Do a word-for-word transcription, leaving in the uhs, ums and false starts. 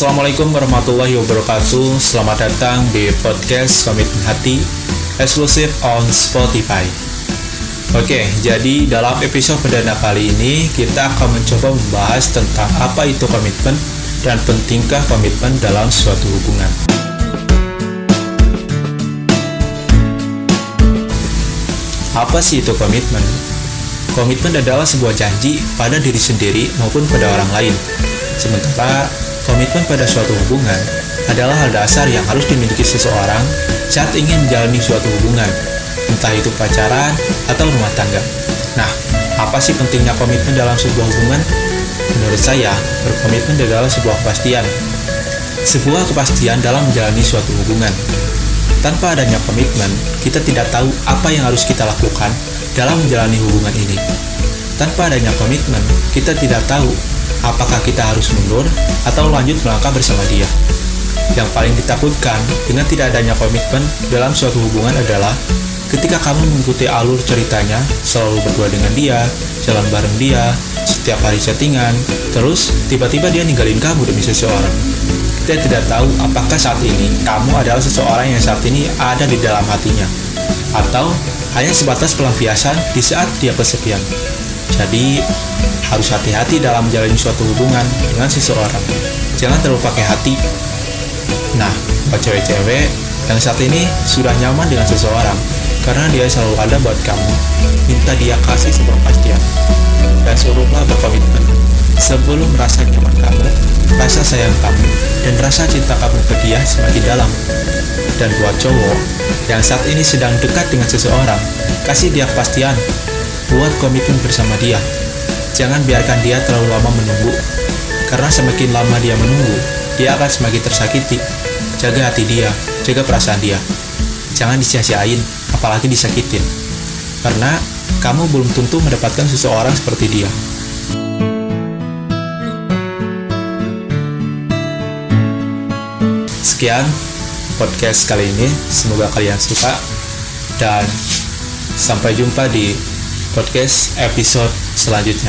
Assalamualaikum warahmatullahi wabarakatuh. Selamat datang di podcast Komitmen Hati eksklusif on Spotify. Oke, jadi dalam episode perdana kali ini kita akan mencoba membahas tentang apa itu komitmen dan pentingkah komitmen dalam suatu hubungan. Apa sih itu komitmen? Komitmen adalah sebuah janji pada diri sendiri maupun pada orang lain. Sementara komitmen pada suatu hubungan adalah hal dasar yang harus dimiliki seseorang saat ingin menjalani suatu hubungan, entah itu pacaran atau rumah tangga. Nah, apa sih pentingnya komitmen dalam sebuah hubungan? Menurut saya, berkomitmen adalah sebuah kepastian. Sebuah kepastian dalam menjalani suatu hubungan. Tanpa adanya komitmen, kita tidak tahu apa yang harus kita lakukan dalam menjalani hubungan ini. Tanpa adanya komitmen, kita tidak tahu apakah kita harus mundur atau lanjut melangkah bersama dia. Yang paling ditakutkan dengan tidak adanya komitmen dalam suatu hubungan adalah ketika kamu mengikuti alur ceritanya, selalu berdua dengan dia, jalan bareng dia, setiap hari chattingan, terus tiba-tiba dia ninggalin kamu demi seseorang. Kita tidak tahu apakah saat ini kamu adalah seseorang yang saat ini ada di dalam hatinya, atau hanya sebatas pelampiasan di saat dia kesepian. Jadi, harus hati-hati dalam menjalani suatu hubungan dengan seseorang. Jangan terlalu pakai hati. Nah, buat cewek-cewek yang saat ini sudah nyaman dengan seseorang, karena dia selalu ada buat kamu, minta dia kasih sebuah kepastian. Dan suruhlah berkomitmen. Sebelum rasa nyaman kamu, rasa sayang kamu, dan rasa cinta kamu ke dia semakin dalam. Dan buat cowok yang saat ini sedang dekat dengan seseorang, kasih dia kepastian. Buat komitmen bersama dia. Jangan biarkan dia terlalu lama menunggu, karena semakin lama dia menunggu, dia akan semakin tersakiti. Jaga hati dia, jaga perasaan dia. Jangan disia-siain, apalagi disakitin, karena kamu belum tentu mendapatkan seseorang seperti dia. Sekian podcast kali ini, semoga kalian suka, dan sampai jumpa di podcast episode selanjutnya.